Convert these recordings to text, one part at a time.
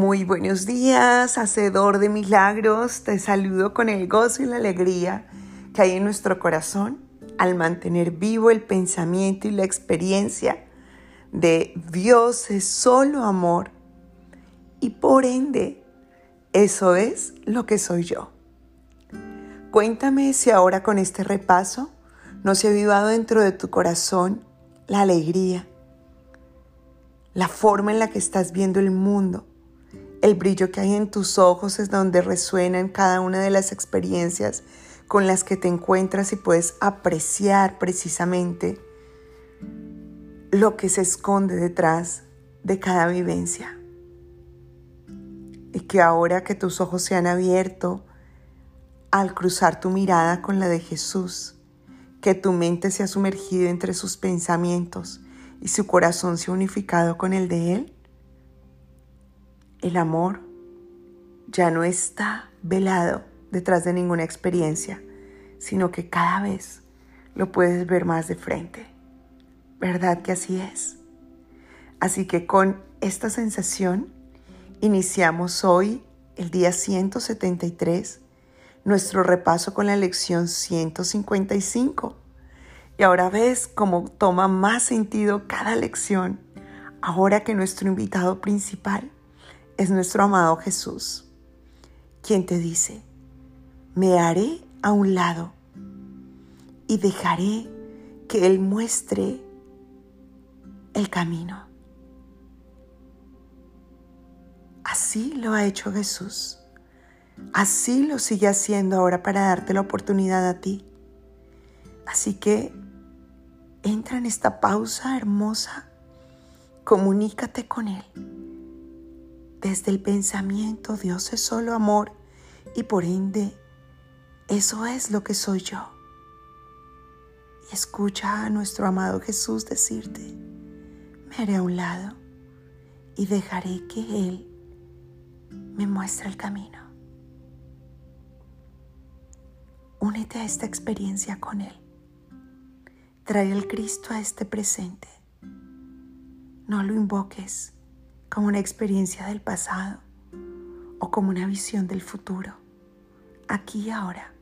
Muy buenos días, hacedor de milagros. Te saludo con el gozo y la alegría que hay en nuestro corazón al mantener vivo el pensamiento y la experiencia de Dios es solo amor y por ende eso es lo que soy yo. Cuéntame si ahora con este repaso no se ha avivado dentro de tu corazón la alegría, la forma en la que estás viendo el mundo. El brillo que hay en tus ojos es donde resuenan cada una de las experiencias con las que te encuentras y puedes apreciar precisamente lo que se esconde detrás de cada vivencia. Y que ahora que tus ojos se han abierto al cruzar tu mirada con la de Jesús, que tu mente se ha sumergido entre sus pensamientos y su corazón se ha unificado con el de Él, el amor ya no está velado detrás de ninguna experiencia, sino que cada vez lo puedes ver más de frente. ¿Verdad que así es? Así que con esta sensación iniciamos hoy, el día 173, nuestro repaso con la lección 155. Y ahora ves cómo toma más sentido cada lección, ahora que nuestro invitado principal es nuestro amado Jesús, quien te dice: me haré a un lado y dejaré que Él muestre el camino. Así lo ha hecho Jesús, así lo sigue haciendo ahora para darte la oportunidad a ti. Así que entra en esta pausa hermosa, comunícate con Él. Desde el pensamiento, Dios es solo amor y por ende, eso es lo que soy yo. Y escucha a nuestro amado Jesús decirte: me haré a un lado y dejaré que Él me muestre el camino. Únete a esta experiencia con Él. Trae al Cristo a este presente. No lo invoques como una experiencia del pasado o como una visión del futuro. Aquí y ahora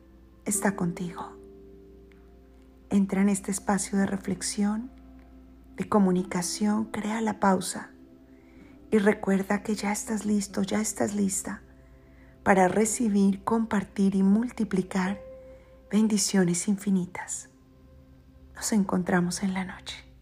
está contigo. Entra en este espacio de reflexión, de comunicación, crea la pausa y recuerda que ya estás listo, ya estás lista para recibir, compartir y multiplicar bendiciones infinitas. Nos encontramos en la noche.